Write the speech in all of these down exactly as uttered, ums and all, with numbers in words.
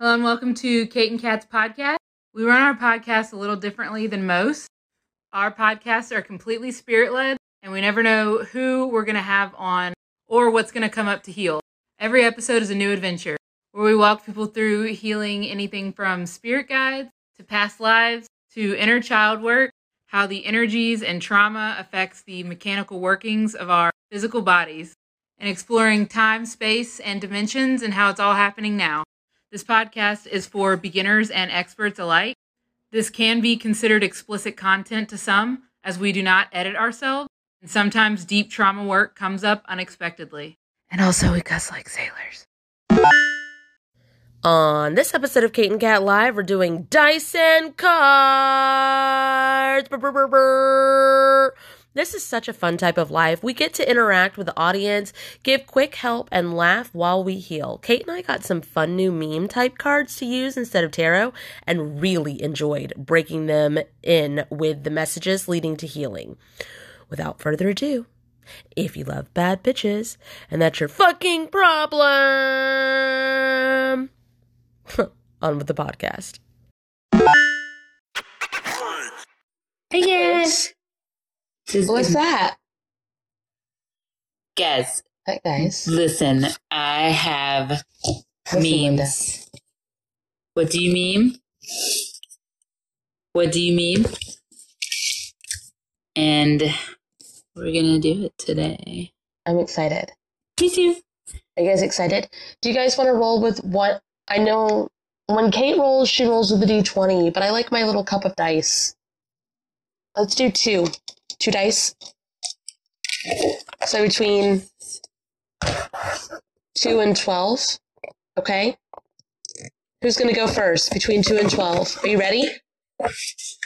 Hello and welcome to Kate and Kat's podcast. We run our podcast a little differently than most. Our podcasts are completely spirit-led, and we never know who we're going to have on or what's going to come up to heal. Every episode is a new adventure where we walk people through healing anything from spirit guides to past lives to inner child work, how the energies and trauma affects the mechanical workings of our physical bodies, and exploring time, space, and dimensions and how it's all happening now. This podcast is for beginners and experts alike. This can be considered explicit content to some, as we do not edit ourselves, and sometimes deep trauma work comes up unexpectedly. And also we cuss like sailors. On this episode of Kate and Kat Live, we're doing Dyson cards. Brr-brr-brr-brr. This is such a fun type of live. We get to interact with the audience, give quick help, and laugh while we heal. Kate and I got some fun new meme-type cards to use instead of tarot and really enjoyed breaking them in with the messages leading to healing. Without further ado, if you love bad bitches, and that's your fucking problem, on with the podcast. Hey, guys. What's that? Guys. Hi, guys. Listen, I have listen, memes. Linda. What do you meme? What do you meme? And we're going to do it today. I'm excited. Me too. Are you guys excited? Do you guys want to roll with what? I know when Kate rolls, she rolls with the D twenty, but I like my little cup of dice. Let's do two. Two dice. So between two and twelve. Okay. Who's going to go first between two and twelve? Are you ready?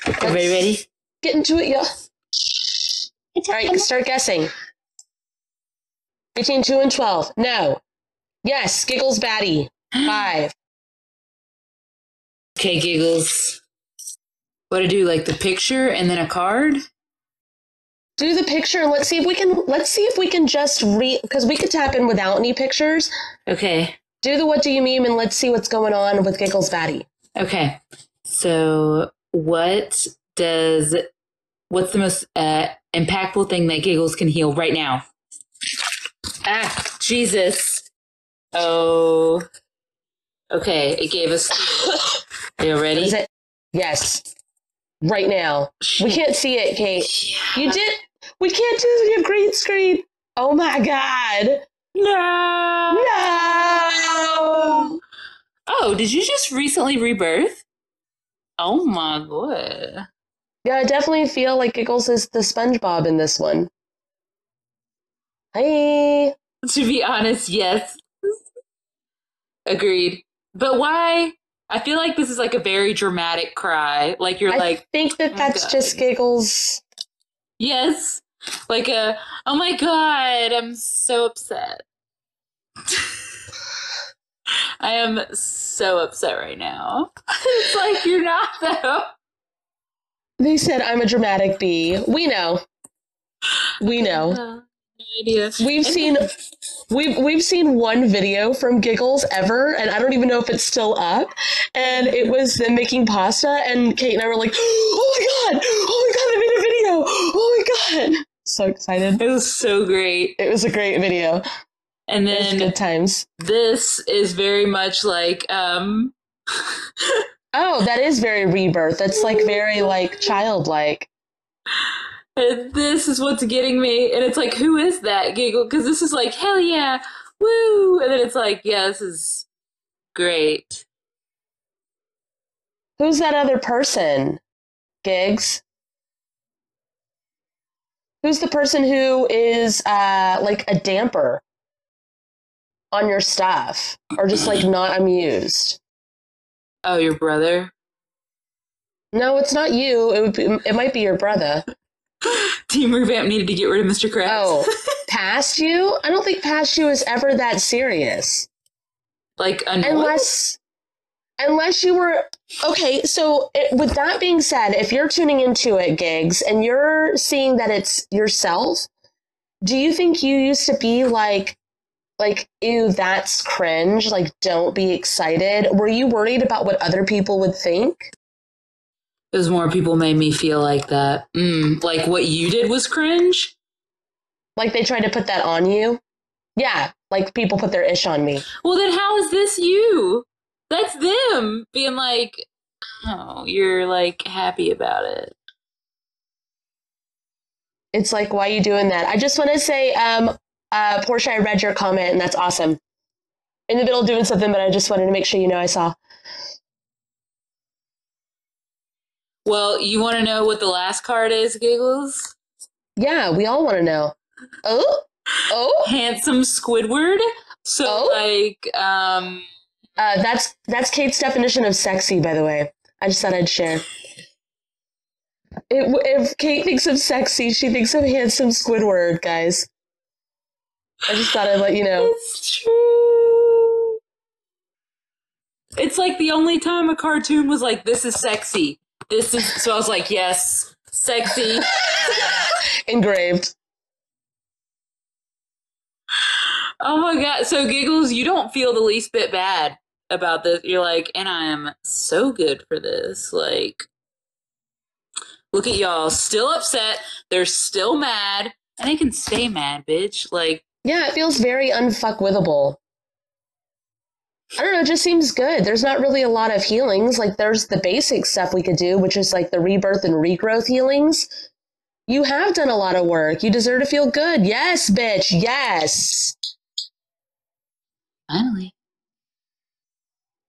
Everybody ready? Get into it, y'all. All right, start guessing. Between two and twelve. No. Yes, Giggles Batty. Five. Okay, Giggles. What to do, like the picture and then a card? Do the picture and let's see if we can, let's see if we can just read, because we could tap in without any pictures. Okay. Do the what do you meme and let's see what's going on with Giggles Batty. Okay. So what does, what's the most uh, impactful thing that Giggles can heal right now? Ah, Jesus. Oh. Okay. It gave us. Are you ready? Is it? Yes. Right now. We can't see it, Kate. Yeah. You did. We can't do this. We have green screen. Oh my God. No. No. Oh, did you just recently rebirth? Oh my God. Yeah, I definitely feel like Giggles is the SpongeBob in this one. Hi. To be honest, yes. Agreed. But why? I feel like this is like a very dramatic cry. Like you're I like. I think that oh that's God. Just Giggles. Yes. Like a, oh my God, I'm so upset. I am so upset right now. It's like you're not though. They said I'm a dramatic bee. We know. We know. Uh, idea. We've seen we've we've seen one video from Giggles ever, and I don't even know if it's still up, and it was them making pasta, and Kate and I were like, oh my God, oh my God, they made a video, oh my God, so excited. It was so great. It was a great video. And then good times. This is very much like um oh, that is very rebirth. That's like very like childlike. And this is what's getting me. And it's like, who is that, Giggle? Because this is like, hell yeah, woo. And then it's like, yeah, this is great. Who's that other person, Gigs? Who's the person who is uh, like a damper on your stuff or just like not amused? Oh, your brother? No, it's not you. It would be, it might be your brother. Team Revamp needed to get rid of Mister Krabs. Oh, past you? I don't think past you is ever that serious. Like, annoyed? Unless, unless you were... Okay, so it, with that being said, if you're tuning into it, Gigs, and you're seeing that it's yourself, do you think you used to be like like, ew, that's cringe. Like, don't be excited. Were you worried about what other people would think? Because more people made me feel like that. Mm, like, what you did was cringe? Like, they tried to put that on you? Yeah, like, people put their ish on me. Well, then how is this you? That's them being like, oh, you're, like, happy about it. It's like, why are you doing that? I just want to say, um, uh, Portia, I read your comment, and that's awesome. In the middle of doing something, but I just wanted to make sure you know I saw. Well, you want to know what the last card is, Giggles? Yeah, we all want to know. Oh, oh, handsome Squidward. So, oh? like, um, uh, that's that's Kate's definition of sexy, by the way. I just thought I'd share. It, if Kate thinks of sexy, she thinks of handsome Squidward, guys. I just thought I'd let you know. It's true. It's like the only time a cartoon was like, "This is sexy." This is so. I was like, "Yes, sexy." Engraved. Oh my god! So Giggles, you don't feel the least bit bad about this. You're like, and I am so good for this. Like, look at y'all, still upset. They're still mad, and they can stay mad, bitch. Like, yeah, it feels very unfuckwithable. I don't know, it just seems good. There's not really a lot of healings. Like, there's the basic stuff we could do, which is like the rebirth and regrowth healings. You have done a lot of work. You deserve to feel good. Yes, bitch. Yes. Finally.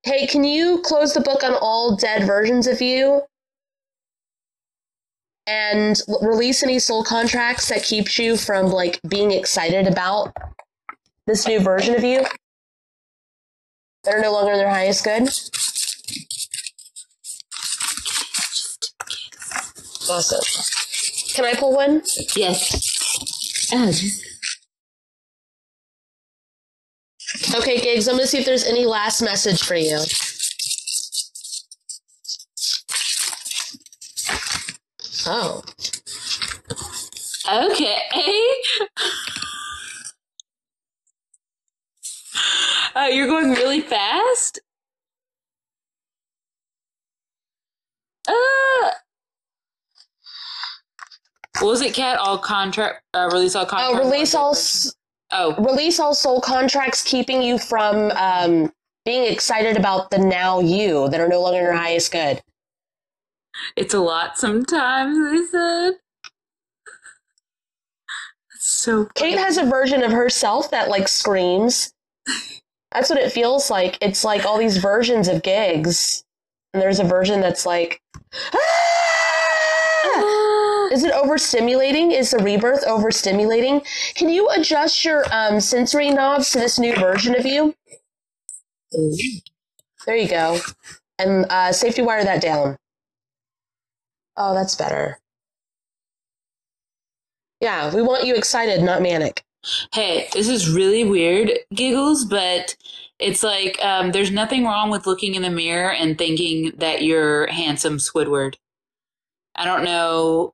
Hey, can you close the book on all dead versions of you? And release any soul contracts that keeps you from, like, being excited about this new version of you? They're no longer in their highest good. Awesome. Can I pull one? Yes. Um. Okay, Gigs, I'm going to see if there's any last message for you. Oh. Okay. Uh, you're going really fast? Uh, was it, Kat? All contract, uh, release all contracts. Oh, release all, s- oh. release all soul contracts keeping you from um, being excited about the now you that are no longer your highest good. It's a lot sometimes, they said. That's so funny. Kate has a version of herself that, like, screams. That's what it feels like. It's like all these versions of Gigs. And there's a version that's like, ah! Is it overstimulating? Is the rebirth overstimulating? Can you adjust your um, sensory knobs to this new version of you? There you go. And uh, safety wire that down. Oh, that's better. Yeah, we want you excited, not manic. Hey, this is really weird, Giggles, but it's like um, there's nothing wrong with looking in the mirror and thinking that you're handsome Squidward. I don't know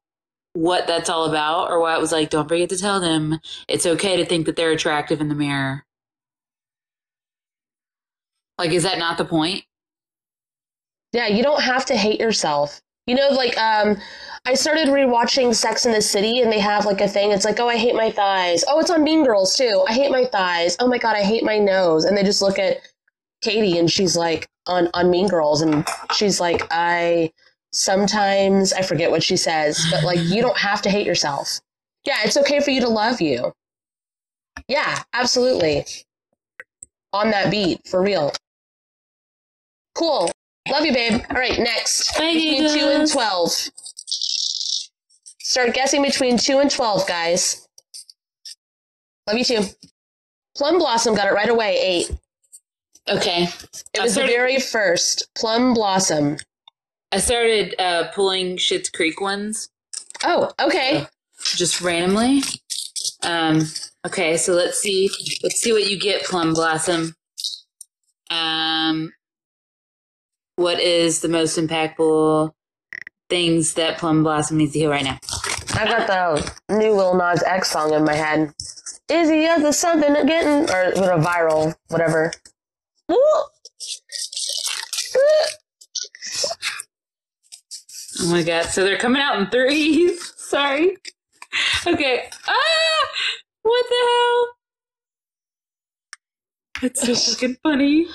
what that's all about or why it was like, don't forget to tell them it's okay to think that they're attractive in the mirror. Like, is that not the point? Yeah, you don't have to hate yourself. You know, like, um, I started rewatching Sex and the City, and they have, like, a thing. It's like, oh, I hate my thighs. Oh, it's on Mean Girls, too. I hate my thighs. Oh, my God, I hate my nose. And they just look at Katie, and she's, like, on, on Mean Girls, and she's like, I sometimes, I forget what she says, but, like, you don't have to hate yourself. Yeah, it's okay for you to love you. Yeah, absolutely. On that beat, for real. Cool. Love you, babe. All right, next. Bye, between guys. two and twelve. Start guessing between two and twelve, guys. Love you, too. Plum Blossom got it right away, eight. Okay. It was started, the very first. Plum Blossom. I started uh, pulling Schitt's Creek ones. Oh, okay. Uh, just randomly. Um. Okay, so let's see. Let's see what you get, Plum Blossom. Um... What is the most impactful things that Plum Blossom needs to heal right now? I got the new Lil Nas X song in my head. Izzy has the something getting, or with a viral, whatever. Oh my god! So they're coming out in threes. Sorry. Okay. Ah! What the hell? That's so fucking funny.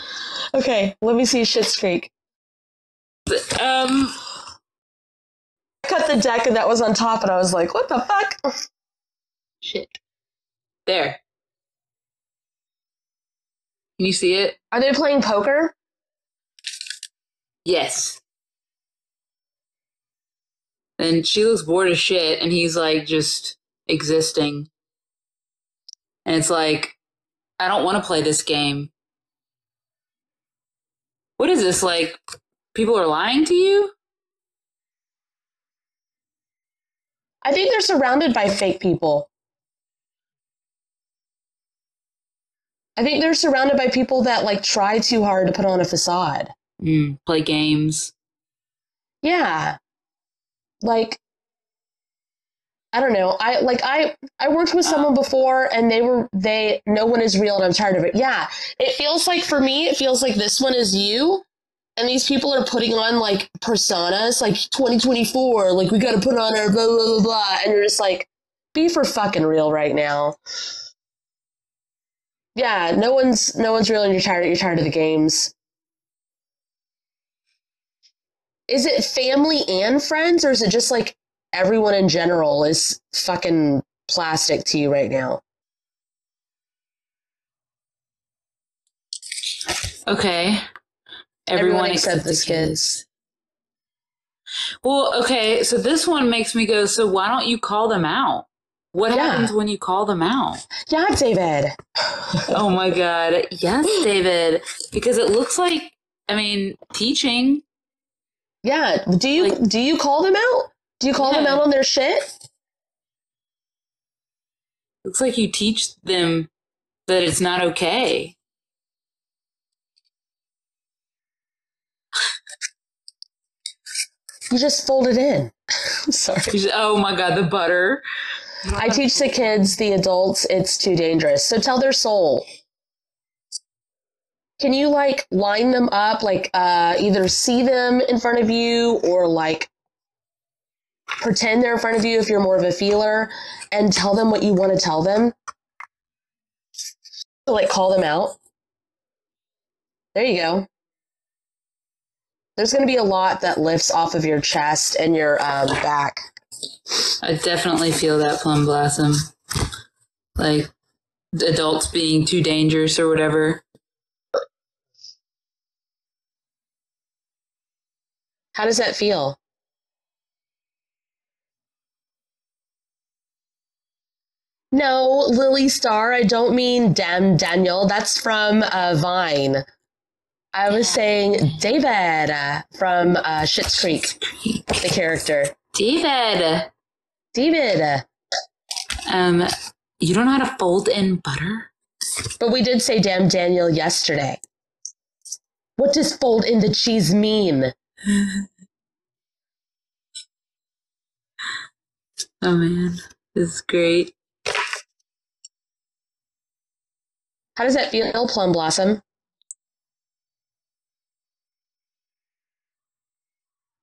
Okay, let me see Schitt's Creek. Um, I cut the deck and that was on top, and I was like, "What the fuck?" Shit. There. Can you see it? Are they playing poker? Yes. And she looks bored as shit, and he's like just existing. And it's like, I don't want to play this game. What is this? Like, people are lying to you? I think they're surrounded by fake people. I think they're surrounded by people that, like, try too hard to put on a facade. Mm, play games. Yeah. Like, I don't know. I like I I worked with someone before and they were they no one is real and I'm tired of it. Yeah. It feels like for me, it feels like this one is you and these people are putting on like personas like twenty twenty-four, like we got to put on our blah blah blah blah, and you're just like, be for fucking real right now. Yeah, no one's no one's real and you're tired you're tired of the games. Is it family and friends, or is it just like everyone in general is fucking plastic to you right now? Okay. Everyone, everyone except the kids. Well, okay, so this one makes me go, so why don't you call them out? What yeah. happens when you call them out? Yeah, David. Oh my god. Yes, David. Because it looks like, I mean, teaching. Yeah. Do you like, do you call them out? Do you call yeah. them out on their shit? Looks like you teach them that it's not okay. You just fold it in. I'm sorry. Just, oh my god, the butter. I teach the kids, the adults, it's too dangerous. So tell their soul. Can you, like, line them up, like, uh, either see them in front of you or, like, pretend they're in front of you if you're more of a feeler and tell them what you want to tell them. So, like, call them out. There you go. There's going to be a lot that lifts off of your chest and your um, back. I definitely feel that, Plum Blossom. Like, adults being too dangerous or whatever. How does that feel? No, Lily Star, I don't mean damn Daniel. That's from uh, Vine. I was saying David uh, from uh, Schitt's Creek, the character. David. David. Um, you don't know how to fold in butter? But we did say damn Daniel yesterday. What does fold in the cheese mean? Oh, man. This is great. How does that feel, Plum Blossom?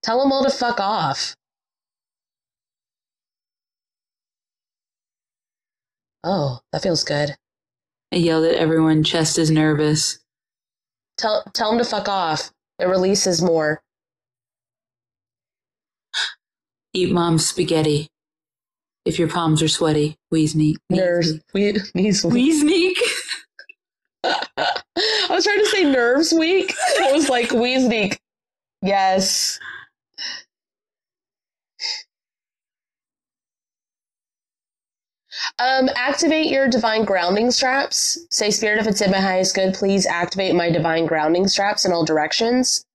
Tell them all to fuck off. Oh, that feels good. I yelled at everyone, chest is nervous. Tell, tell them to fuck off. It releases more. Eat mom's spaghetti. If your palms are sweaty, wheeze neat. Nerves. Wheeze neat. Wheeze neat. I was trying to say nerves week. It was like Weezneek. Yes. Um, activate your divine grounding straps. Say, Spirit, if it's in my highest good, please activate my divine grounding straps in all directions.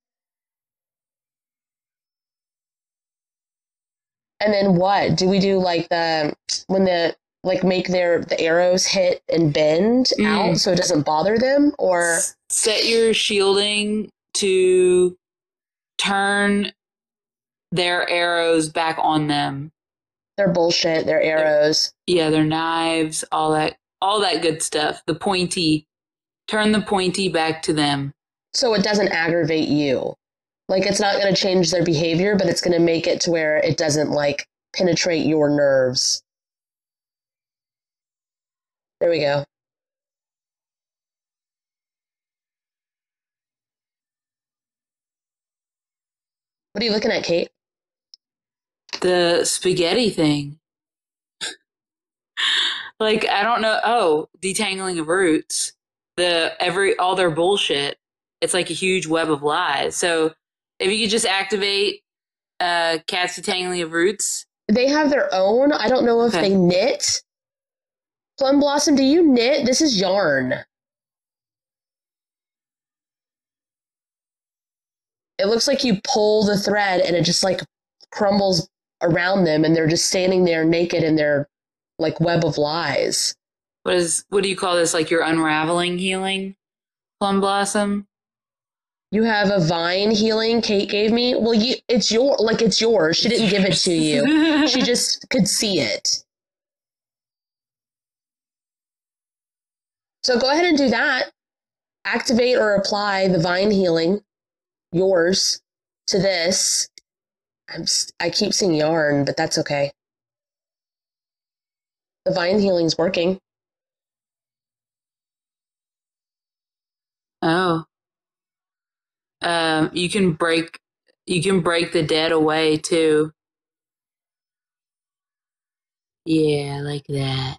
And then what? Do we do like the when the like make their the arrows hit and bend mm. out so it doesn't bother them, or set your shielding to turn their arrows back on them. Their bullshit, their arrows. Yeah, their knives, all that all that good stuff. The pointy. Turn the pointy back to them. So it doesn't aggravate you. Like, it's not going to change their behavior, but it's going to make it to where it doesn't, like, penetrate your nerves. There we go. What are you looking at, Kate? The spaghetti thing. Like, I don't know. Oh, detangling of roots. The every all their bullshit. It's like a huge web of lies. So if you could just activate uh, Cat's Detangling of Roots. They have their own. I don't know if okay. they knit. Plum Blossom, do you knit? This is yarn. It looks like you pull the thread and it just like crumbles around them and they're just standing there naked in their like web of lies. What is, what do you call this? Like your unraveling healing, Plum Blossom? You have a vine healing Kate gave me. Well, you, it's your, like it's yours. She didn't give it to you. She just could see it. So go ahead and do that. Activate or apply the vine healing, yours, to this. I'm, I keep seeing yarn, but that's okay. The vine healing's working. Oh. Um, you can break, you can break the dead away too. Yeah, like that.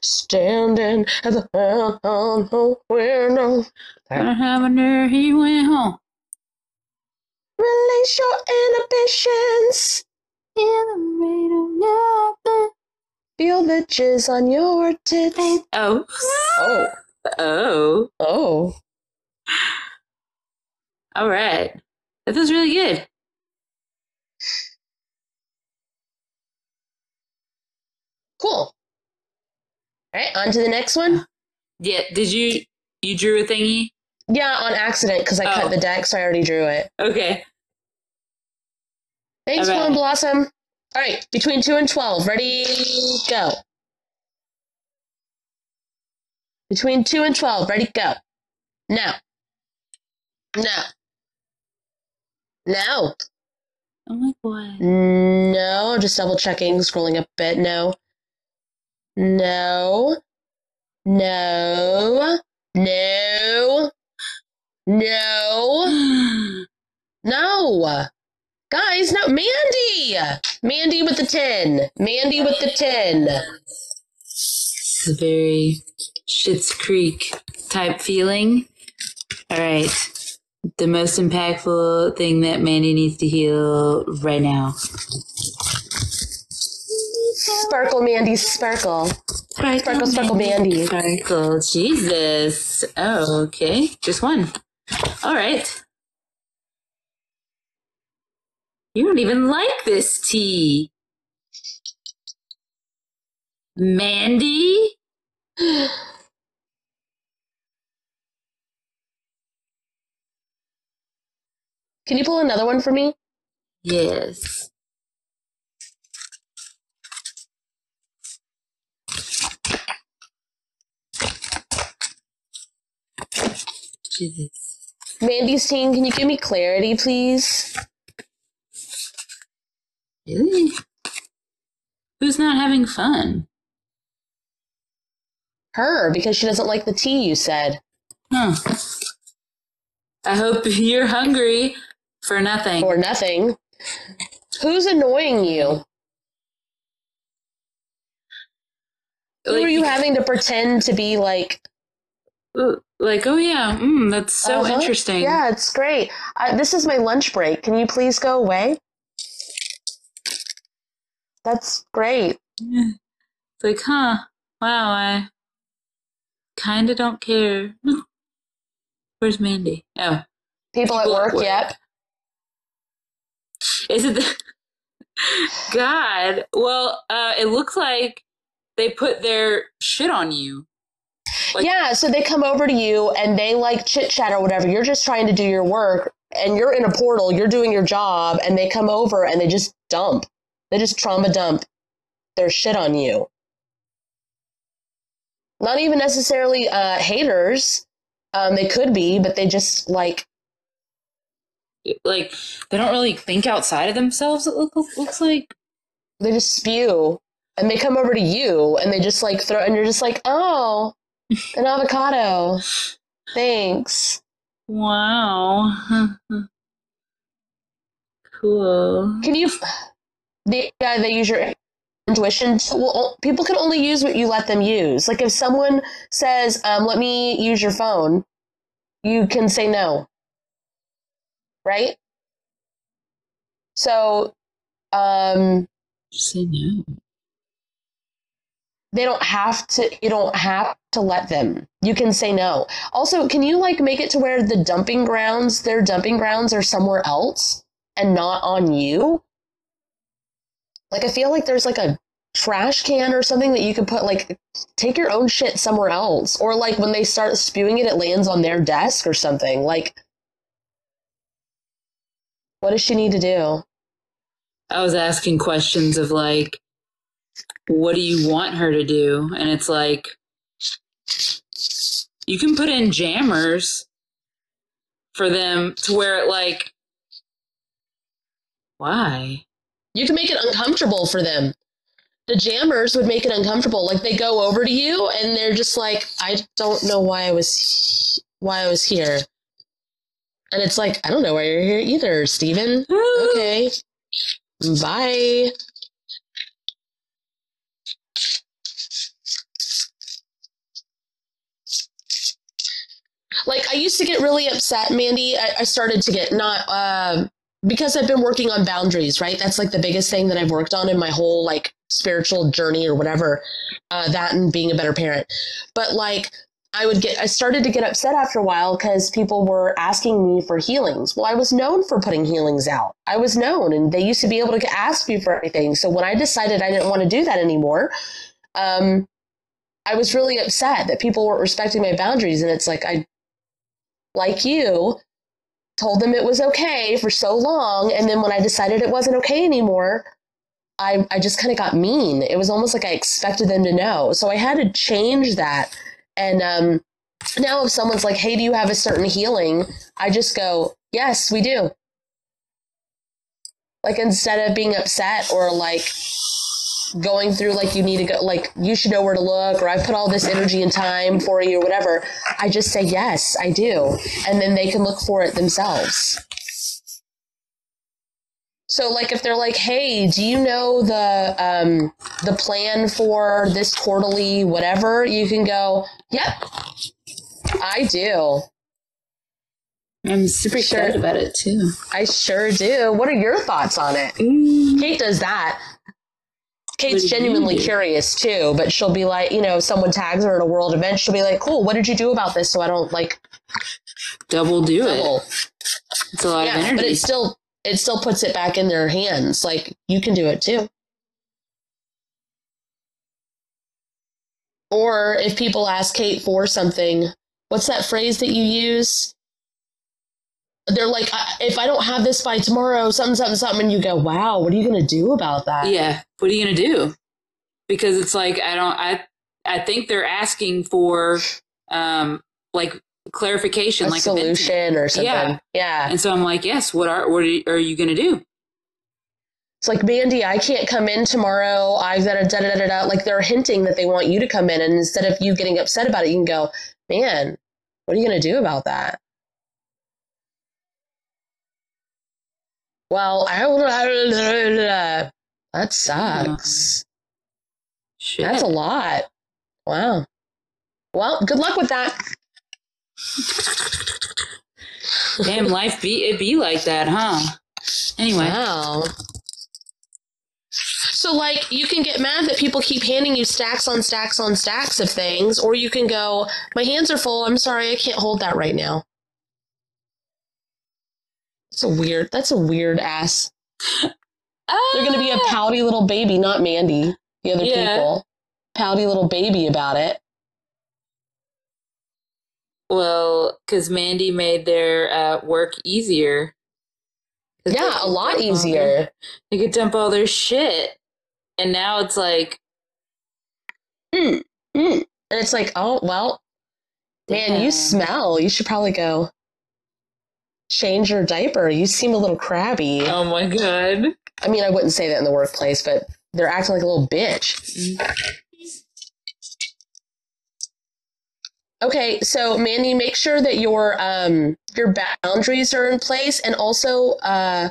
Standing at the home, oh, where no. Not having her, he went home. Release your inhibitions. Yeah, the made of nothing. Feel the jizz on your tits. Oh. Oh. Oh. Oh. All right. That feels really good. Cool. All right, on to the next one. Yeah, did you, you drew a thingy? Yeah, on accident, because I oh. cut the deck, so I already drew it. Okay. Thanks, Plum Blossom. All right, between two and twelve, ready, go. Between two and twelve, ready, go. No. No. No. Oh my God. No, just double checking, scrolling up a bit, no. No, no, no, no, no, guys, no, Mandy, Mandy with the tin, Mandy with the tin. It's a very Schitt's Creek type feeling. All right, the most impactful thing that Mandy needs to heal right now. Sparkle, Mandy, sparkle. Sparkle, sparkle, sparkle, Mandy. Sparkle, Jesus. Oh, okay. Just one. All right. You don't even like this tea. Mandy? Can you pull another one for me? Yes. Jesus. Mandy's team, can you give me clarity, please? Really? Who's not having fun? Her, because she doesn't like the tea, you said. Huh. I hope you're hungry for nothing. For nothing. Who's annoying you? Who like, are you having to pretend to be like... Like, oh, yeah, mm, that's so uh-huh. interesting. Yeah, it's great. Uh, this is my lunch break. Can you please go away? That's great. Yeah. It's like, huh, wow, I kind of don't care. Where's Mandy? Oh. People, People at work, work, yep. Is it the... God, well, uh, it looks like they put their shit on you. Like, yeah, so they come over to you and they like chit chat or whatever. You're just trying to do your work and you're in a portal, you're doing your job, and they come over and they just dump. They just trauma dump their shit on you. Not even necessarily uh, haters. Um, they could be, but they just, like... Like, they don't really think outside of themselves, it looks like. They just spew. And they come over to you, and they just, like, throw... And you're just like, oh, an avocado. Thanks. Wow. Cool. Can you... They, yeah, they use your intuition. To, well, people can only use what you let them use. Like, if someone says, um, let me use your phone, you can say no. Right? So, um... Just say no. They don't have to, you don't have to let them. You can say no. Also, can you, like, make it to where the dumping grounds, their dumping grounds are somewhere else and not on you? Like, I feel like there's, like, a trash can or something that you could put, like, take your own shit somewhere else. Or, like, when they start spewing it, it lands on their desk or something. Like, what does she need to do? I was asking questions of, like, what do you want her to do? And it's like, you can put in jammers for them to where it, like, why? You can make it uncomfortable for them. The jammers would make it uncomfortable. Like, they go over to you and they're just like, I don't know why I was why I was here. And it's like, I don't know why you're here either, Steven. Okay. Bye. Like, I used to get really upset, Mandy. I, I started to get not... Uh, Because I've been working on boundaries, right? That's like the biggest thing that I've worked on in my whole like spiritual journey or whatever, uh, that and being a better parent. But like I would get, I started to get upset after a while because people were asking me for healings. Well, I was known for putting healings out. I was known and they used to be able to ask me for everything. So when I decided I didn't want to do that anymore, um, I was really upset that people weren't respecting my boundaries. And it's like, I, like you, told them it was okay for so long, and then when I decided it wasn't okay anymore, I, I just kind of got mean. It was almost like I expected them to know. So I had to change that. And um, now if someone's like, hey, do you have a certain healing? I just go, yes, we do. Like, instead of being upset or like going through like you need to go, like you should know where to look, or I put all this energy and time for you or whatever, I just say yes, I do, and then they can look for it themselves. So like if they're like, hey, do you know the um the plan for this quarterly whatever, you can go, yep, I do. I'm super sure excited about it too. I sure do. What are your thoughts on it? Mm. Kate does that. Kate's genuinely curious, too, but she'll be like, you know, if someone tags her at a world event, she'll be like, cool, what did you do about this so I don't, like... Double do double. It. It's a lot yeah, of energy. But it still, it still puts it back in their hands. Like, you can do it, too. Or if people ask Kate for something, what's that phrase that you use? They're like, if I don't have this by tomorrow, something, something, something, and you go, wow, what are you going to do about that? Yeah. What are you going to do? Because it's like, I don't, I, I think they're asking for, um, like clarification, a like solution or something. Yeah. yeah. And so I'm like, yes, what are, what are you, you going to do? It's like, Mandy, I can't come in tomorrow. I've got to da da da da. Like, they're hinting that they want you to come in. And instead of you getting upset about it, you can go, man, what are you going to do about that? Well, I don't, that sucks. Shit. That's a lot. Wow. Well, good luck with that. Damn, life be it be like that, huh? Anyway. Wow. So, like, you can get mad that people keep handing you stacks on stacks on stacks of things, or you can go, my hands are full. I'm sorry, I can't hold that right now. That's a weird, that's a weird ass. Ah! They're going to be a pouty little baby, not Mandy, the other yeah. people. Pouty little baby about it. Well, because Mandy made their uh, work easier. Yeah, a lot easier. Their, they could dump all their shit. And now it's like... Mm, mm. And it's like, oh, well, man, yeah. You smell. You should probably go change your diaper. You seem a little crabby. Oh, my God. I mean, I wouldn't say that in the workplace, but they're acting like a little bitch. Okay, so Mandy, make sure that your um your boundaries are in place, and also uh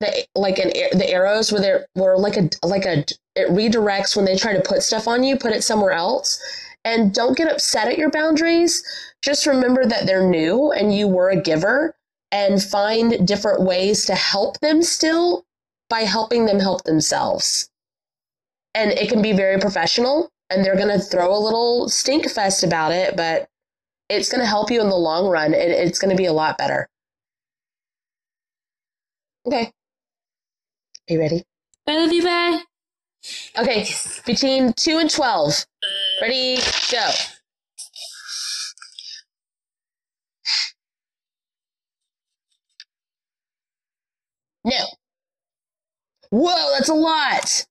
the like an the arrows where they're where like a like a it redirects when they try to put stuff on you, put it somewhere else, and don't get upset at your boundaries. Just remember that they're new and you were a giver, and find different ways to help them still by helping them help themselves. And it can be very professional. And they're going to throw a little stink fest about it, but it's going to help you in the long run. It, it's going to be a lot better. Okay. Are you ready? I love you, bye. Okay. Yes. Between two and twelve. Ready, go. No. Whoa, that's a lot.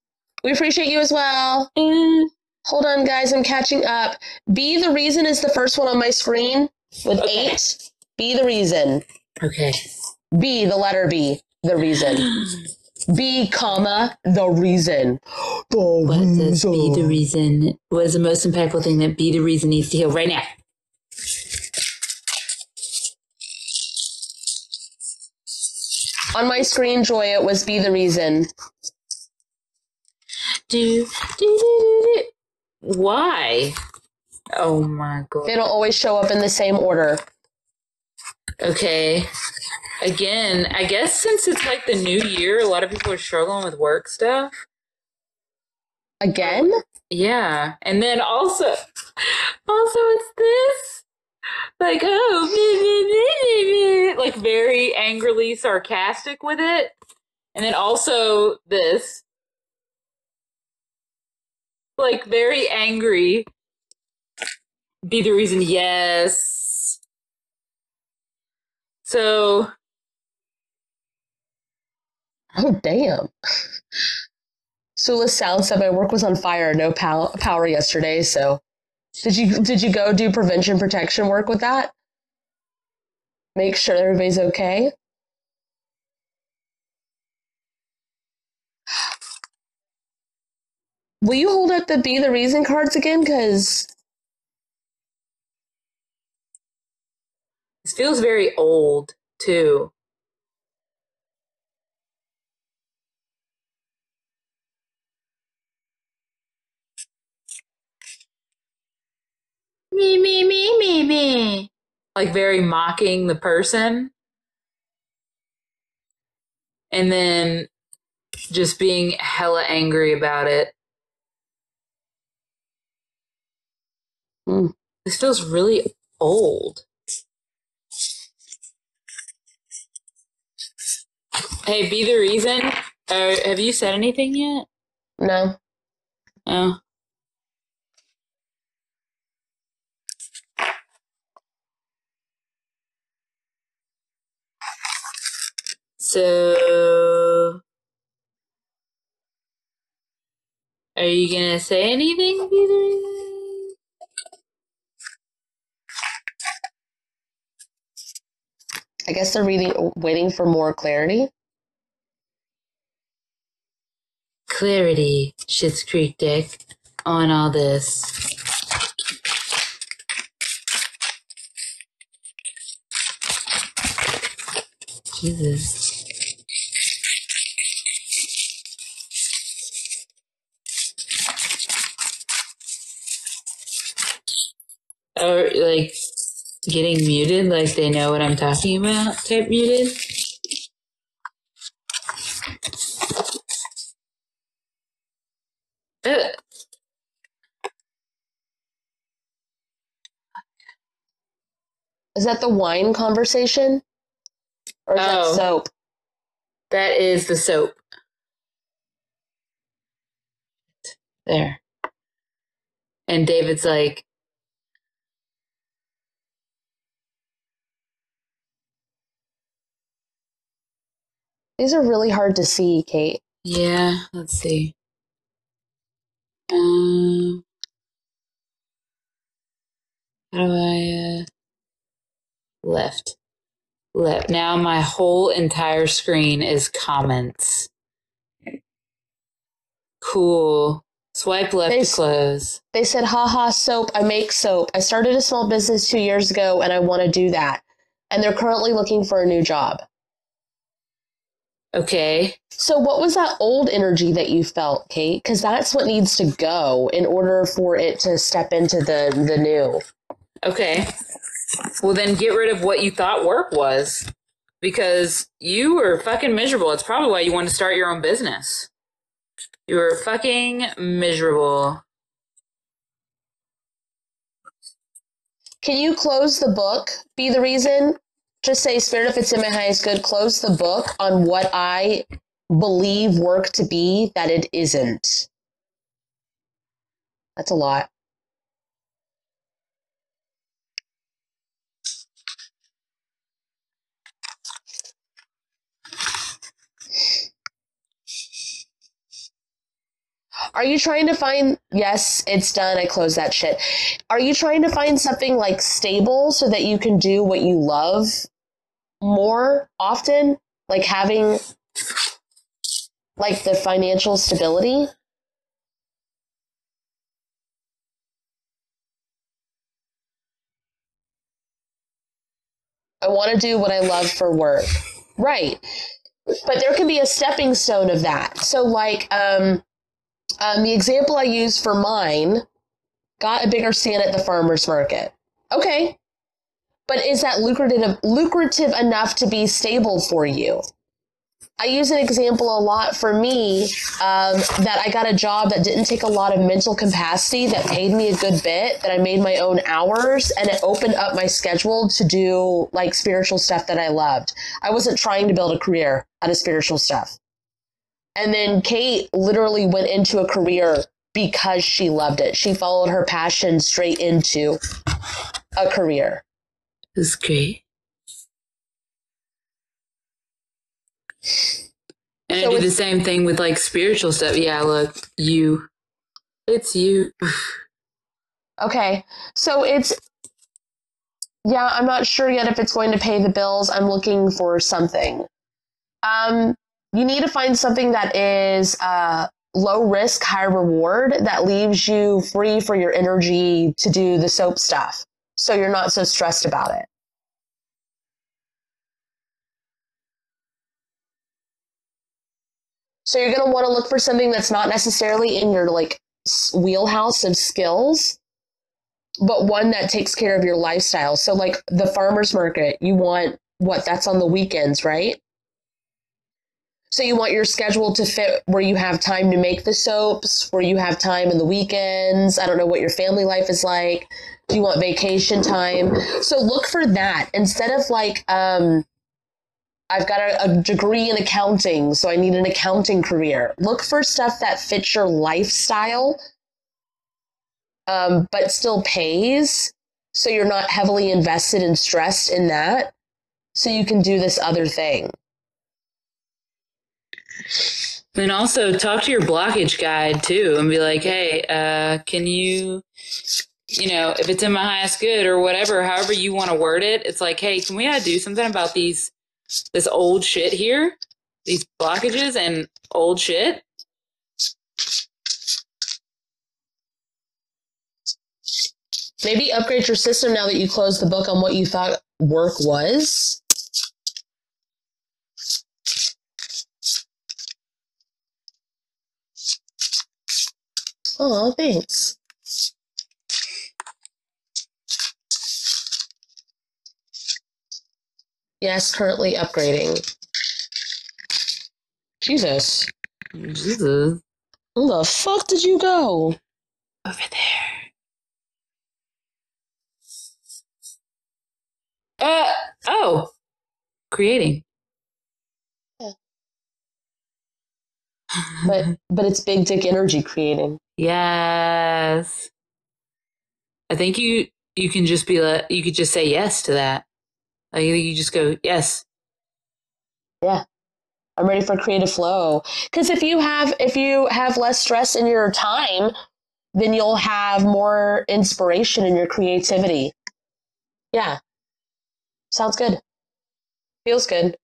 We appreciate you as well. Mm. Hold on, guys. I'm catching up. Be the Reason is the first one on my screen with okay. eight. Be the Reason. Okay. Be the letter B. The reason. Be, comma, the reason. The what reason. Does Be the Reason? What is the most impactful thing that Be the Reason needs to heal right now? On my screen, Joya, it was Be the Reason. Do, do, do, do, do. Why? Oh my God. They don't always show up in the same order. Okay. Again, I guess since it's like the new year, a lot of people are struggling with work stuff. Again? Yeah. And then also, also it's this. Like, oh, like very angrily sarcastic with it. And then also this. Like, very angry. Be the Reason, yes. So. Oh, damn. Sula's sound said my work was on fire, no pow- power yesterday, so. Did you, did you go do prevention protection work with that? Make sure everybody's okay? Will you hold up the Be the Reason cards again? Because this feels very old, too. Me, me, me, me, me. Like very mocking the person. And then just being hella angry about it. Mm. This feels really old. Hey, Be the Reason. Uh, have you said anything yet? No. Oh. So, are you gonna say anything, Be the Reason? I guess they're reading, waiting for more clarity. Clarity, Schitt's Creek Dick, on all this. Jesus. Or, like... Getting muted, like they know what I'm talking about, type muted. Ugh. Is that the wine conversation? Or is oh, that soap? That is the soap. There. And David's like, These are really hard to see, Kate. Yeah, let's see. Um, how do I, uh, left, left. Now my whole entire screen is comments. Cool. Swipe left they, to close. They said, haha, soap. I make soap. I started a small business two years ago and I want to do that. And they're currently looking for a new job. Okay. So what was that old energy that you felt, Kate? Because that's what needs to go in order for it to step into the, the new. Okay. Well, then get rid of what you thought work was, because you were fucking miserable. It's probably why you want to start your own business. You were fucking miserable. Can you close the book? Be the reason? Just say, Spirit, if it's in my highest good, close the book on what I believe work to be that it isn't. That's a lot. Are you trying to find... Yes, it's done. I closed that shit. Are you trying to find something like stable so that you can do what you love more often? Like having like the financial stability? I want to do what I love for work. Right. But there can be a stepping stone of that. So like... um. Um, the example I use for mine, got a bigger stand at the farmer's market. Okay. But is that lucrative, lucrative enough to be stable for you? I use an example a lot for me um, that I got a job that didn't take a lot of mental capacity, that paid me a good bit, that I made my own hours, and it opened up my schedule to do like spiritual stuff that I loved. I wasn't trying to build a career out of spiritual stuff. And then Kate literally went into a career because she loved it. She followed her passion straight into a career. That's great. And so I do the same thing with like spiritual stuff. Yeah, look, you. It's you. Okay. So it's, yeah, I'm not sure yet if it's going to pay the bills. I'm looking for something. Um. You need to find something that is uh, low risk, high reward, that leaves you free for your energy to do the soap stuff, so you're not so stressed about it. So you're going to want to look for something that's not necessarily in your like wheelhouse of skills, but one that takes care of your lifestyle. So like the farmer's market, you want what? That's on the weekends, right? So you want your schedule to fit where you have time to make the soaps, where you have time in the weekends. I don't know what your family life is like. Do you want vacation time? So look for that instead of like, um, I've got a, a degree in accounting, so I need an accounting career. Look for stuff that fits your lifestyle, um, but still pays. So you're not heavily invested and stressed in that. So you can do this other thing. And also talk to your blockage guide too and be like, hey, uh, can you, you know, if it's in my highest good or whatever, however you want to word it, it's like, hey, can we uh, do something about these, this old shit here, these blockages and old shit? Maybe upgrade your system now that you closed the book on what you thought work was. Oh, thanks. Yes, currently upgrading. Jesus. Jesus. Where the fuck did you go? Over there. Uh, oh. Creating. Yeah. but, but it's big dick energy creating. Yes. I think you you can just be like, you could just say yes to that. Like you just go, yes. Yeah. I'm ready for creative flow. Because if you have if you have less stress in your time, then you'll have more inspiration in your creativity. Yeah. Sounds good. Feels good.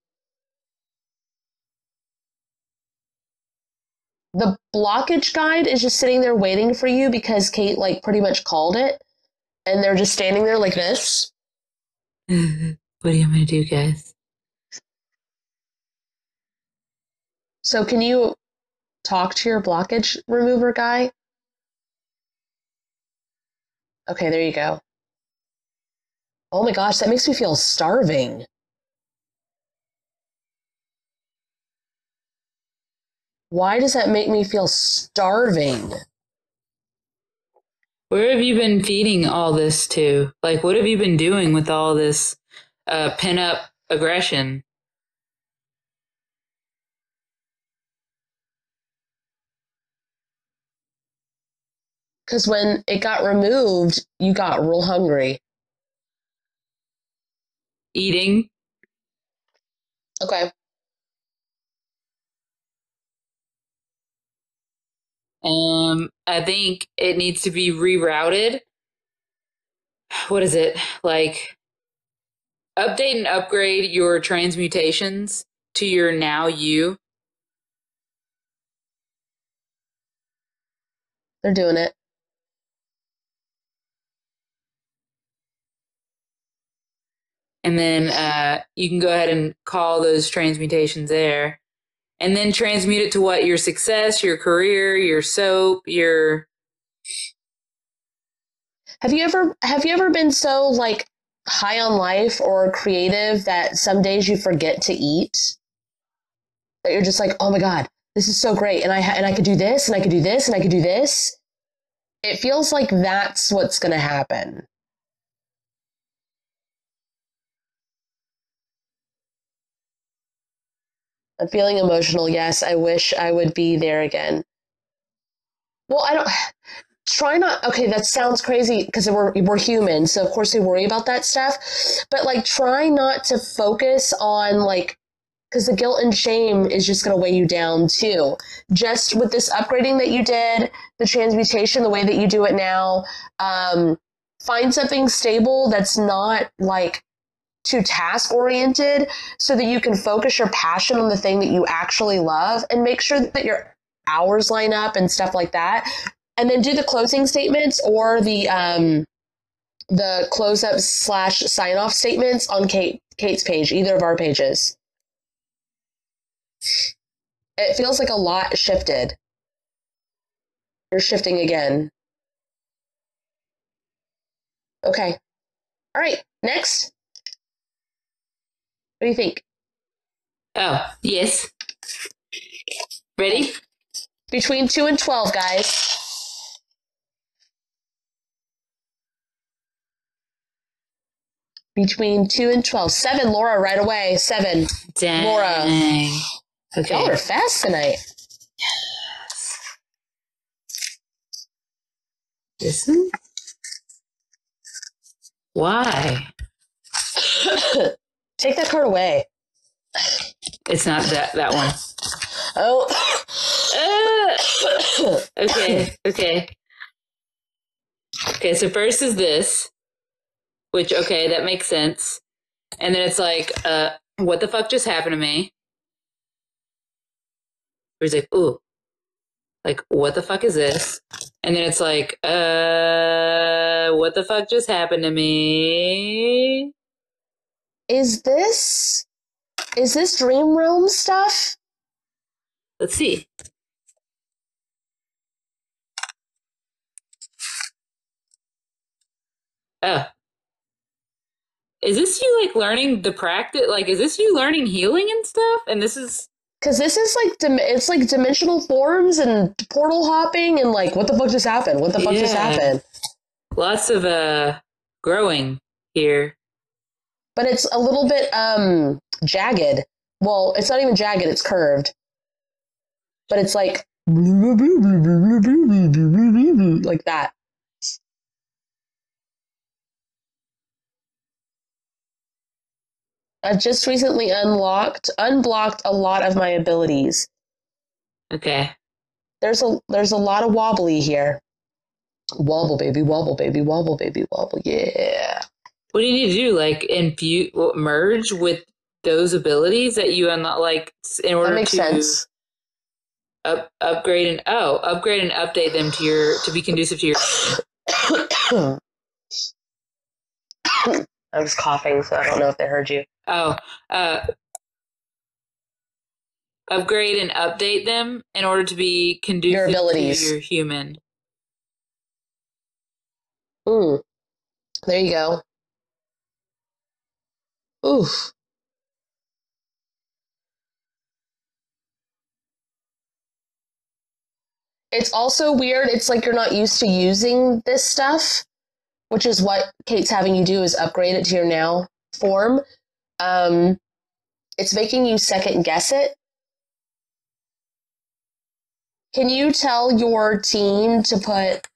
The blockage guide is just sitting there waiting for you because Kate like pretty much called it, and they're just standing there like this. What do you want me to do, guys? So can you talk to your blockage remover guy? Okay, there you go. Oh my gosh, that makes me feel starving. Why does that make me feel starving? Where have you been feeding all this to? Like, what have you been doing with all this uh, pent-up aggression? Because when it got removed, you got real hungry. Eating. Okay. Um, I think it needs to be rerouted. What is it? Like, update and upgrade your transmutations to your now you. They're doing it. And then uh, you can go ahead and call those transmutations there. And then transmute it to what? Your success, your career, your soap, your... Have you ever have you ever been so, like, high on life or creative that some days you forget to eat? That you're just like, oh, my God, this is so great. And I, and I could do this, and I could do this, and I could do this. It feels like that's what's going to happen. I'm feeling emotional. Yes, I wish I would be there again. Well, I don't try not. Okay, that sounds crazy because we're, we're human. So, of course, we worry about that stuff. But like try not to focus on like because the guilt and shame is just going to weigh you down, too. Just with this upgrading that you did, the transmutation, the way that you do it now, um, find something stable that's not like too task-oriented so that you can focus your passion on the thing that you actually love and make sure that your hours line up and stuff like that. And then do the closing statements or the um, the close-up slash sign-off statements on Kate Kate's page, either of our pages. It feels like a lot shifted. You're shifting again. Okay. All right, next. What do you think? Oh, yes. Ready? Between two and twelve, guys. Between two and twelve. seven, Laura, right away. seven. Dang. Laura. Okay. Y'all are fast tonight. Yes. This one? Why? Take that card away. It's not that that one. Oh. Uh, okay. Okay. Okay. So first is this, which okay, that makes sense. And then it's like, uh, what the fuck just happened to me? Or it's like, ooh, like what the fuck is this? And then it's like, uh, what the fuck just happened to me? Is this, is this Dream Realm stuff? Let's see. Oh. Is this you, like, learning the practice? Like, is this you learning healing and stuff? And this is... Because this is, like, dim it's, like, dimensional forms and portal hopping and, like, what the fuck just happened? What the fuck yeah. just happened? Lots of, uh, growing here. But it's a little bit um, jagged. Well, it's not even jagged, it's curved. But it's like, like that. I've just recently unlocked, unblocked a lot of my abilities. Okay. There's a there's a lot of wobbly here. Wobble, baby, wobble, baby, wobble, baby, wobble. Yeah. What do you need to do? Like, infuse, merge with those abilities that you unlock, like, in order to... That makes to sense. Up, upgrade and, oh, upgrade and update them to your, to be conducive to your... I was coughing, so I don't know if they heard you. Oh, uh, upgrade and update them in order to be conducive your abilities. To your human. Mm. There you go. Oof. It's also weird. It's like you're not used to using this stuff, which is what Kate's having you do, is upgrade it to your now form. Um, it's making you second guess it. Can you tell your team to put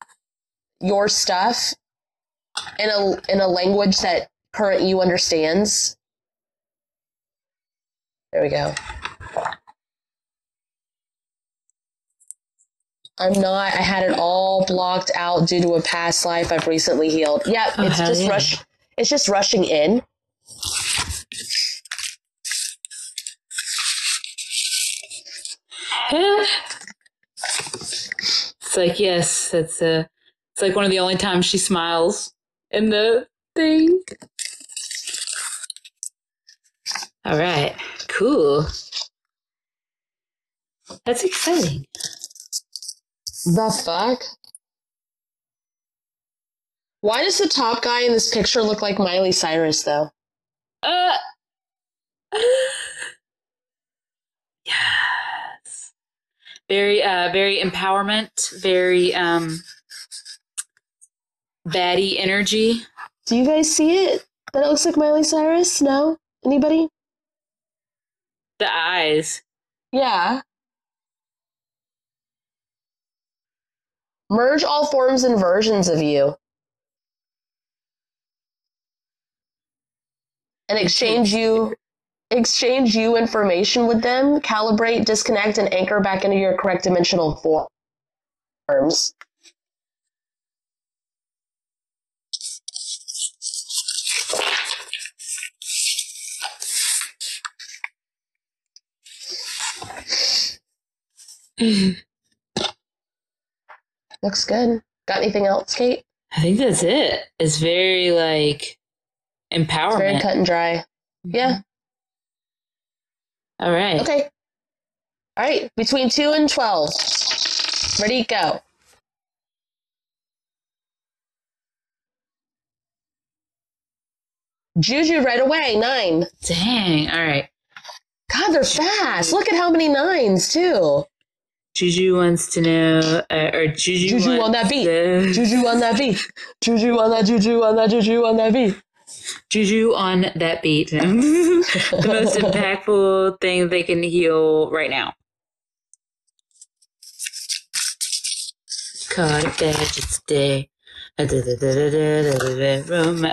your stuff in a in a language that current you understands? There we go. I'm not. I had it all blocked out due to a past life I've recently healed. Yep, oh, it's just yeah. rush. It's just rushing in. It's like, yes, it's a. Uh, it's like one of the only times she smiles in the thing. All right, cool. That's exciting. The fuck? Why does the top guy in this picture look like Miley Cyrus, though? Uh. Yes. Very, uh, very empowerment. Very, um, baddie energy. Do you guys see it? That it looks like Miley Cyrus? No? Anybody? The eyes. Yeah. Merge all forms and versions of you. And exchange you exchange you information with them, calibrate, disconnect, and anchor back into your correct dimensional forms. Looks good. Got anything else, Kate? I think that's it. It's very, like, empowerment. It's very cut and dry. Mm-hmm. Yeah. All right. Okay. All right. Between two and twelve. Ready, go. Juju right away. Nine. Dang. All right. God, they're fast. Look at how many nines, too. Juju wants to know, uh, or Juju, Juju wants on that beat. To... Juju on that beat. Juju on that. Juju on that. Juju on that beat. Juju on that beat. The most impactful thing they can heal right now. God, it's day. Oh,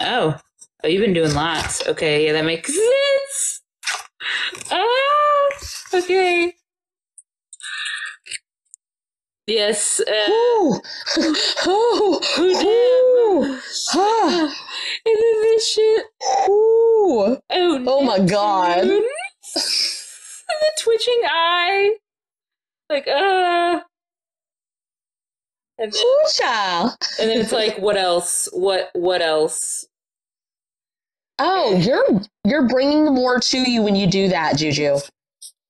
oh, you've been doing lots. Okay, yeah, that makes sense. Ah, okay. Yes. Uh, Ooh. Oh, damn. Huh. And then this shit. Ooh. Oh, oh my god. And the twitching eye. Like, uh. And then, Ooh, child. And then it's like, what else? What? What else? Oh, you're you're bringing more to you when you do that, Juju.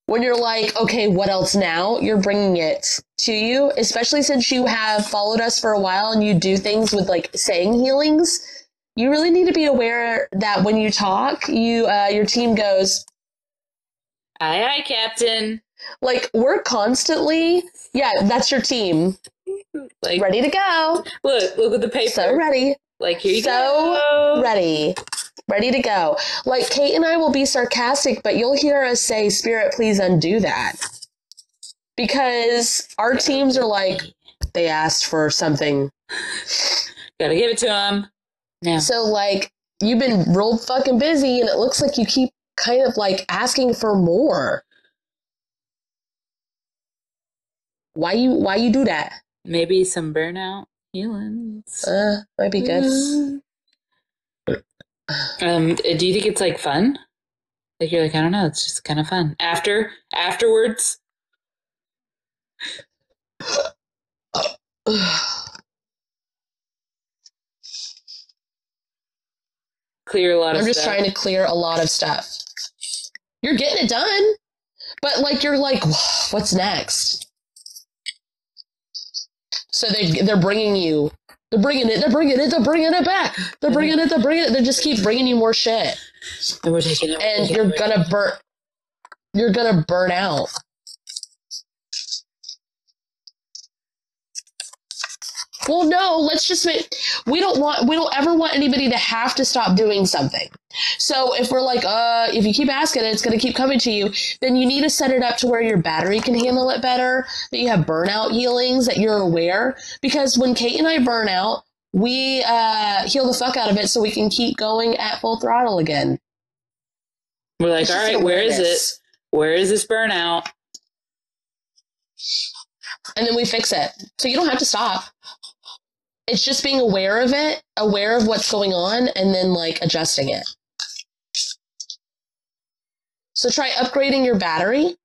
When you're like, okay, what else now? You're bringing it to you, especially since you have followed us for a while and you do things with, like, saying healings. You really need to be aware that when you talk, you uh, your team goes, aye, aye, Captain. Like, we're constantly, yeah, that's your team. Like, ready to go. Look, look at the paper. So ready. Like, here you so go. So ready. Ready to go. Like, Kate and I will be sarcastic, but you'll hear us say, Spirit, please undo that. Because our teams are like, they asked for something. Gotta give it to them. Yeah. So, like, you've been real fucking busy, and it looks like you keep kind of like asking for more. Why you why you do that? Maybe some burnout feelings. Uh, might be good. Um, do you think it's like fun? Like you're like, I don't know, it's just kind of fun. After afterwards. Clear a lot of stuff. I'm just trying to clear a lot of stuff. You're getting it done. But like you're like, what's next? So they they're bringing you they're bringing it they're bringing it they're bringing it back. They're bringing it they're bringing it they just keep bringing you more shit. And we're taking it. And you're going to burn you're going to burn out. Well, no, let's just make, we don't want, we don't ever want anybody to have to stop doing something. So if we're like, uh, if you keep asking it, it's going to keep coming to you, then you need to set it up to where your battery can handle it better, that you have burnout healings, that you're aware. Because when Kate and I burn out, we uh, heal the fuck out of it so we can keep going at full throttle again. We're like, all right, where is it? Where is this burnout? And then we fix it. So you don't have to stop. It's just being aware of it, aware of what's going on, and then, like, adjusting it. So try upgrading your battery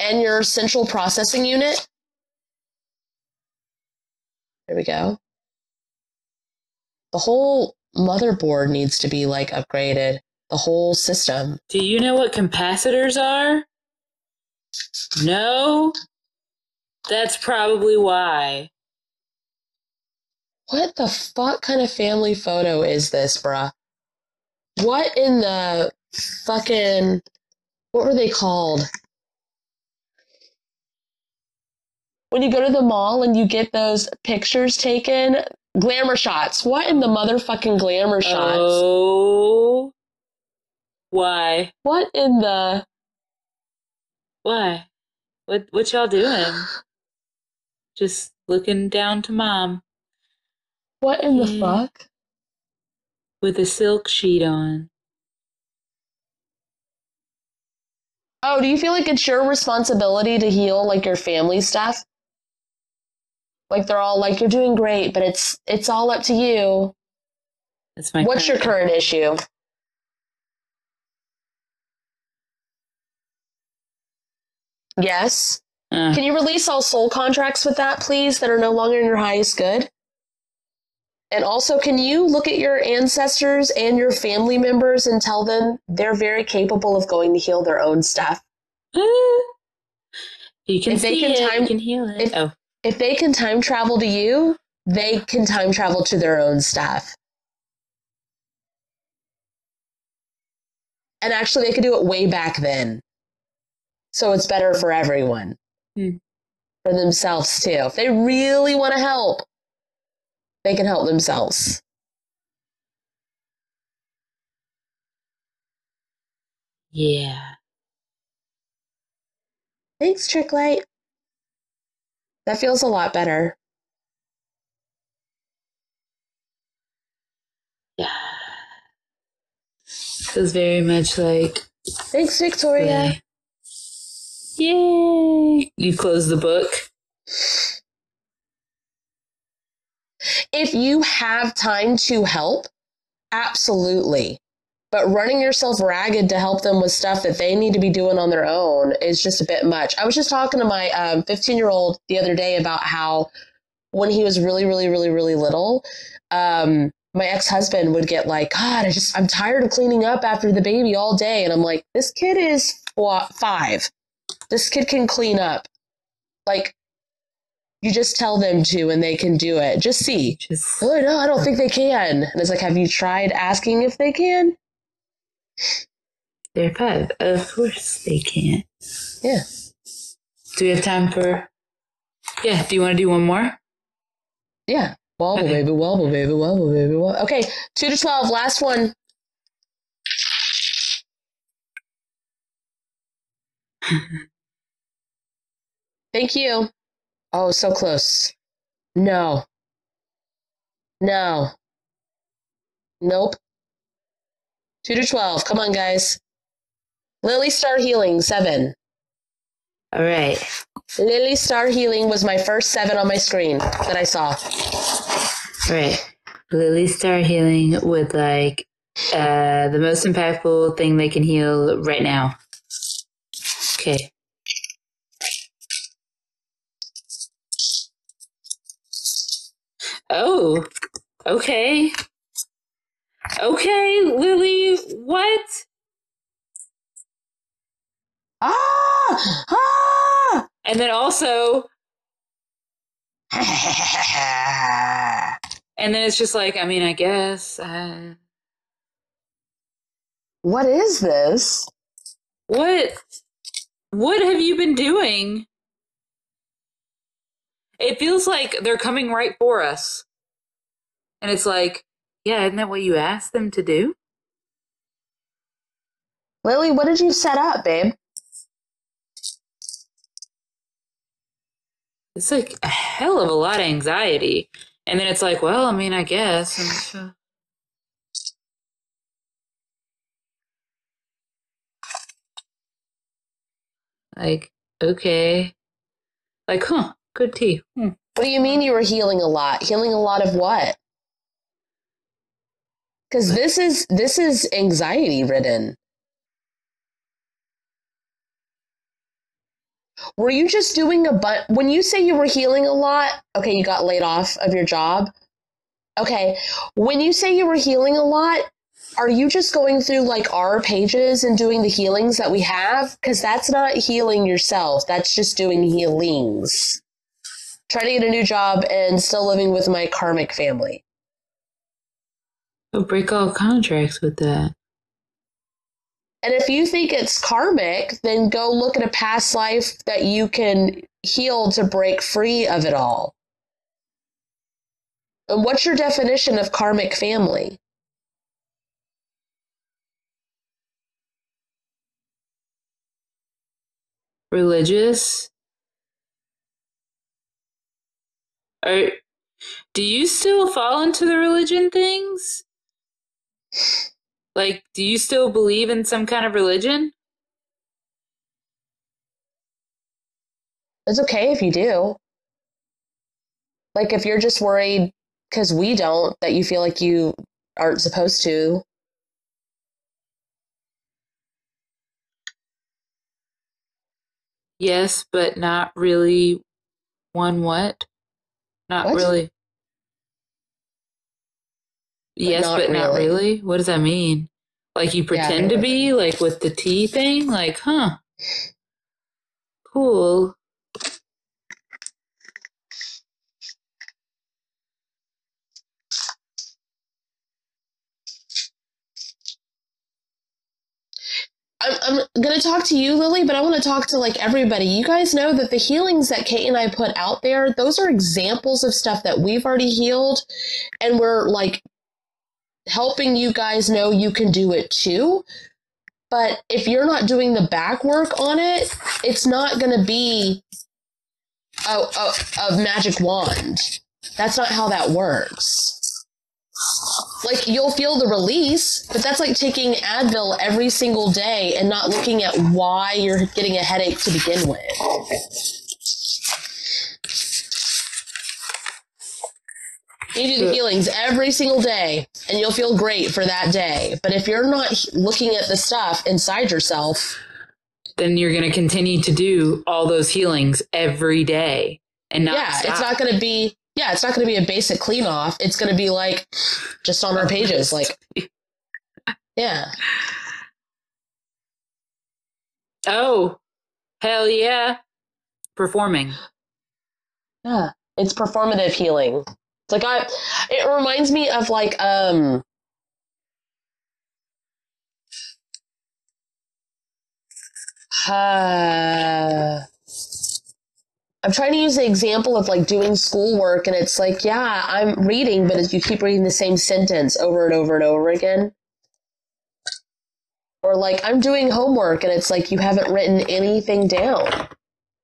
and your central processing unit. There we go. The whole motherboard needs to be, like, upgraded. The whole system. Do you know what capacitors are? No? That's probably why. What the fuck kind of family photo is this, bruh? What in the fucking... What were they called? When you go to the mall and you get those pictures taken, glamour shots. What in the motherfucking glamour shots? Oh. Why? What in the... Why? What, what y'all doing? Just looking down to mom. What in the fuck? With a silk sheet on. Oh, do you feel like it's your responsibility to heal, like, your family stuff? Like, they're all like, you're doing great, but it's it's all up to you. That's my What's your current issue? Yes. Uh. Can you release all soul contracts with that, please, that are no longer in your highest good? And also, can you look at your ancestors and your family members and tell them they're very capable of going to heal their own stuff? You can if see they can it, time, you can heal it. If, oh. if they can time travel to you, they can time travel to their own stuff. And actually, they could do it way back then. So it's better for everyone. Hmm. For themselves, too. If they really want to help, they can help themselves. Yeah. Thanks, Trick Light. That feels a lot better. Yeah. Feels very much like... Thanks, Victoria. Like, yay! You close the book. If you have time to help, absolutely. But running yourself ragged to help them with stuff that they need to be doing on their own is just a bit much. I was just talking to my um, fifteen-year-old the other day about how when he was really, really, really, really little, um, my ex-husband would get like, God, I just, I'm tired of cleaning up after the baby all day. And I'm like, this kid is four, five. This kid can clean up. Like, you just tell them to, and they can do it. Just see. Just... Oh, no, I don't think they can. And it's like, have you tried asking if they can? They're five. Of course they can. Yeah. Do we have time for... Yeah, do you want to do one more? Yeah. Wobble, okay. Baby, wobble, baby, wobble, baby, wobble. Okay, two to twelve, last one. Thank you. Oh, so close. No. No. Nope. two to twelve. Come on, guys. Lily Star Healing, seven. All right. Lily Star Healing was my first seven on my screen that I saw. All right. Lily Star Healing with, like, uh, the most impactful thing they can heal right now. Okay. Oh, okay. Okay, Lily, what? Ah! Ah! And then also... and then it's just like, I mean, I guess... Uh... What is this? What? What have you been doing? It feels like they're coming right for us. And it's like, yeah, isn't that what you asked them to do? Lily, what did you set up, babe? It's like a hell of a lot of anxiety. And then it's like, well, I mean, I guess. I'm sure. Like, okay. Like, huh, good tea. Hmm. What do you mean you were healing a lot? Healing a lot of what? Because this is, this is anxiety ridden. Were you just doing a bunch? When you say you were healing a lot, okay, you got laid off of your job. Okay, when you say you were healing a lot, are you just going through like our pages and doing the healings that we have? Because that's not healing yourself. That's just doing healings. Trying to get a new job and still living with my karmic family. I'll break all contracts with that. And if you think it's karmic, then go look at a past life that you can heal to break free of it all. And what's your definition of karmic family? Religious? Are, do you still fall into the religion things? Like, do you still believe in some kind of religion? It's okay if you do. Like, if you're just worried, because we don't, that you feel like you aren't supposed to. Yes, but not really. One what? Not what? Really. But yes, not but really. Not really? What does that mean? Like you pretend yeah, to be, like with the tea thing? Like, huh. Cool. I'm, I'm going to talk to you, Lily, but I want to talk to like everybody. You guys know that the healings that Kate and I put out there, those are examples of stuff that we've already healed. And we're like, helping you guys know you can do it too. But if you're not doing the back work on it, it's not going to be a, a, a magic wand. That's not how that works. Like, you'll feel the release, but that's like taking Advil every single day and not looking at why you're getting a headache to begin with. You do the healings every single day, and you'll feel great for that day. But if you're not looking at the stuff inside yourself... then you're going to continue to do all those healings every day and not yeah, stop. It's not going to be, yeah, it's not going to be a basic clean-off. It's going to be, like, just on our pages. Like, yeah. Oh, hell yeah. Performing. Yeah, it's performative healing. It's like I, it reminds me of like um uh, I'm trying to use the example of like doing schoolwork, and it's like, yeah, I'm reading, but if you keep reading the same sentence over and over and over again. Or like I'm doing homework, and it's like you haven't written anything down.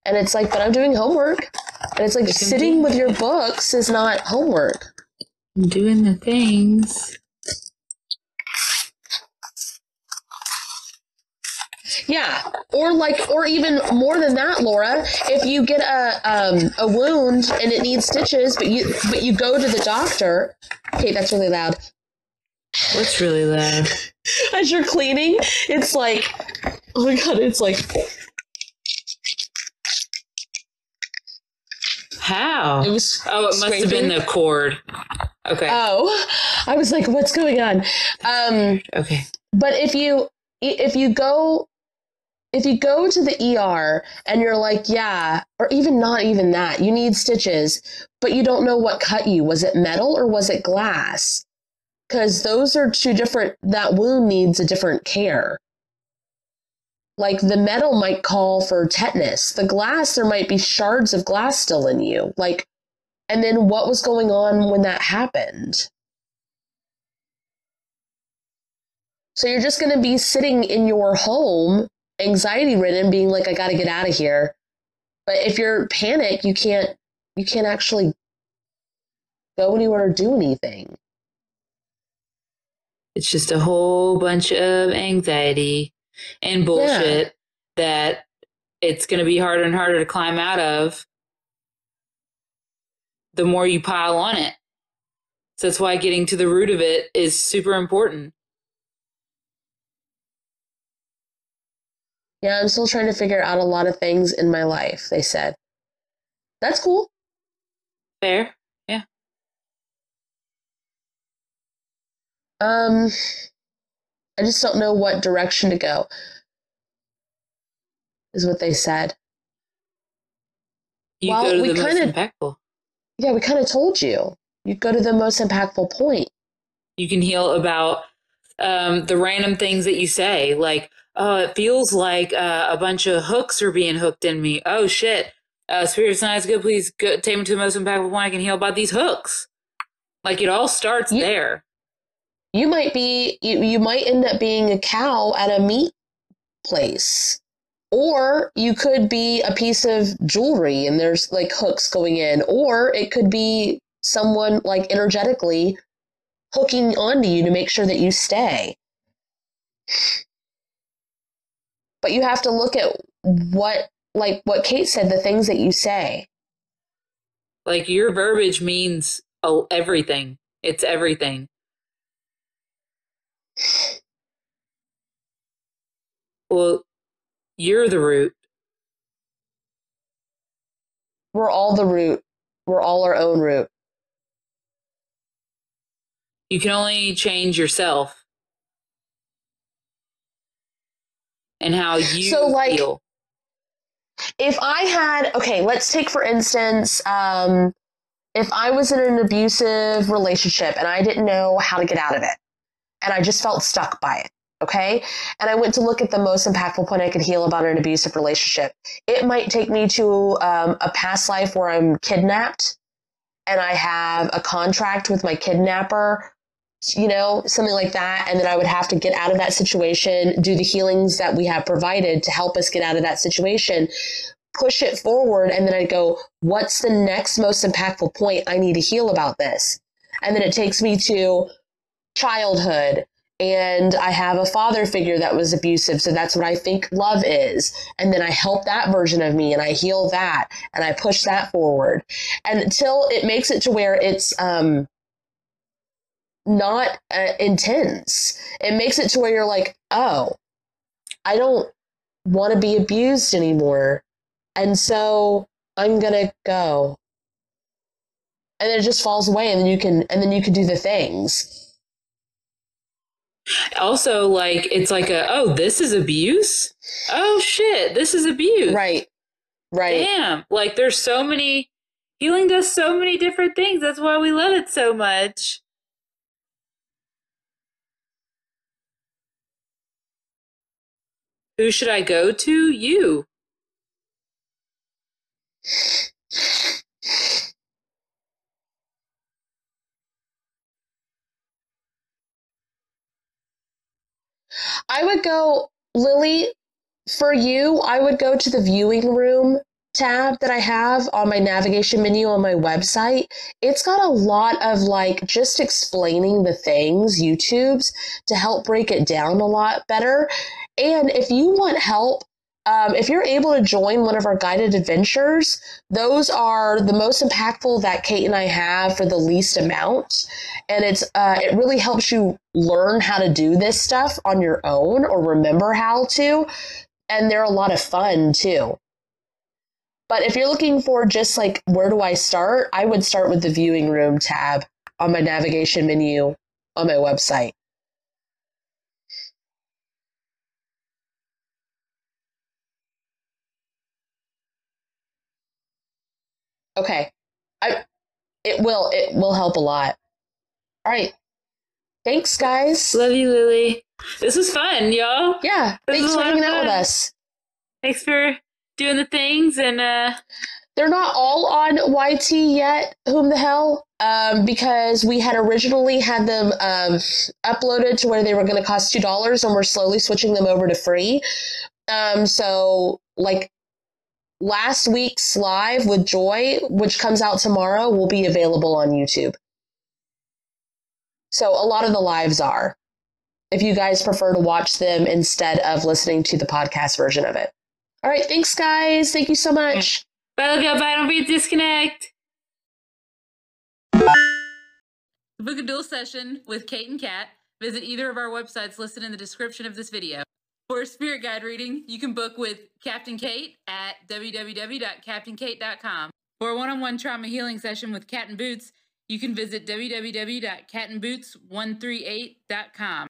And it's like, but I'm doing homework. And it's like sitting with your books is not homework. I'm doing the things. Yeah. Or like, or even more than that, Laura, if you get a um, a wound and it needs stitches, but you but you go to the doctor. Okay, that's really loud. What's really loud? As you're cleaning, it's like, oh my god, it's like. How? It was oh, it scraping. Must have been the cord. Okay. Oh, I was like, what's going on? Um, okay. But if you if you go if you go to the E R and you're like, yeah, or even not even that, you need stitches, but you don't know what cut you. Was it metal or was it glass? Because those are two different. That wound needs a different care. Like the metal might call for tetanus. The glass, there might be shards of glass still in you. Like, and then what was going on when that happened? So you're just going to be sitting in your home, anxiety-ridden, being like, I got to get out of here. But if you're panicked, you can't, you can't actually go anywhere or do anything. It's just a whole bunch of anxiety. And bullshit yeah. that it's going to be harder and harder to climb out of the more you pile on it. So that's why getting to the root of it is super important. Yeah, I'm still trying to figure out a lot of things in my life, they said. That's cool. Fair. Yeah. Um... I just don't know what direction to go, is what they said. You well, go to we the kinda, most impactful. Yeah, we kind of told you. You go to the most impactful point. You can heal about um, the random things that you say, like, oh, it feels like uh, a bunch of hooks are being hooked in me. Oh, shit. Uh, Spirit of Science, good, please go, take me to the most impactful point. I can heal about these hooks. Like, it all starts you- there. You might be, you, you might end up being a cow at a meat place, or you could be a piece of jewelry and there's like hooks going in, or it could be someone like energetically hooking onto you to make sure that you stay. But you have to look at what, like what Kate said, the things that you say. Like your verbiage means oh, everything. It's everything. Well, you're the root. We're all the root. We're all our own root. You can only change yourself and how you so, like, feel. If I had, okay, let's take for instance, um, if I was in an abusive relationship and I didn't know how to get out of it. And I just felt stuck by it, okay? And I went to look at the most impactful point I could heal about an abusive relationship. It might take me to um, a past life where I'm kidnapped and I have a contract with my kidnapper, you know, something like that. And then I would have to get out of that situation, do the healings that we have provided to help us get out of that situation, push it forward. And then I go, what's the next most impactful point I need to heal about this? And then it takes me to childhood, and I have a father figure that was abusive, so that's what I think love is. And then I help that version of me and I heal that and I push that forward, and until it makes it to where it's um not uh, intense. It makes it to where you're like, oh, I don't want to be abused anymore, and so I'm gonna go. And then it just falls away, and then you can and then you can do the things. Also, like, it's like a, oh, this is abuse? Oh, shit, this is abuse. Right, right. Damn, like, there's so many, healing does so many different things. That's why we love it so much. Who should I go to? You. I would go, Lily, for you, I would go to the viewing room tab that I have on my navigation menu on my website, it's got a lot of like just explaining the things, YouTubes, to help break it down a lot better. And if you want help, um, if you're able to join one of our guided adventures, those are the most impactful that Kate and I have for the least amount. And it's uh, it really helps you learn how to do this stuff on your own or remember how to. And they're a lot of fun too. But if you're looking for just like, where do I start? I would start with the viewing room tab on my navigation menu on my website. Okay, I, it will, it will help a lot. All right. Thanks, guys. Love you, Lily. This was fun, y'all. Yeah. This thanks for hanging out with us. Thanks for doing the things, and uh they're not all on Y T yet, whom the hell, um because we had originally had them um uploaded to where they were going to cost two dollars, and we're slowly switching them over to free. Um so like last week's live with Joy, which comes out tomorrow, will be available on YouTube. So a lot of the lives are, if you guys prefer to watch them instead of listening to the podcast version of it. All right. Thanks, guys. Thank you so much. Bye, Olivia. Bye. Don't forget to disconnect. To book a dual session with Kate and Kat, visit either of our websites listed in the description of this video. For a spirit guide reading, you can book with Captain Kate at w w w dot captain kate dot com. For a one-on-one trauma healing session with Cat and Boots, you can visit w w w dot cat and boots one three eight dot com.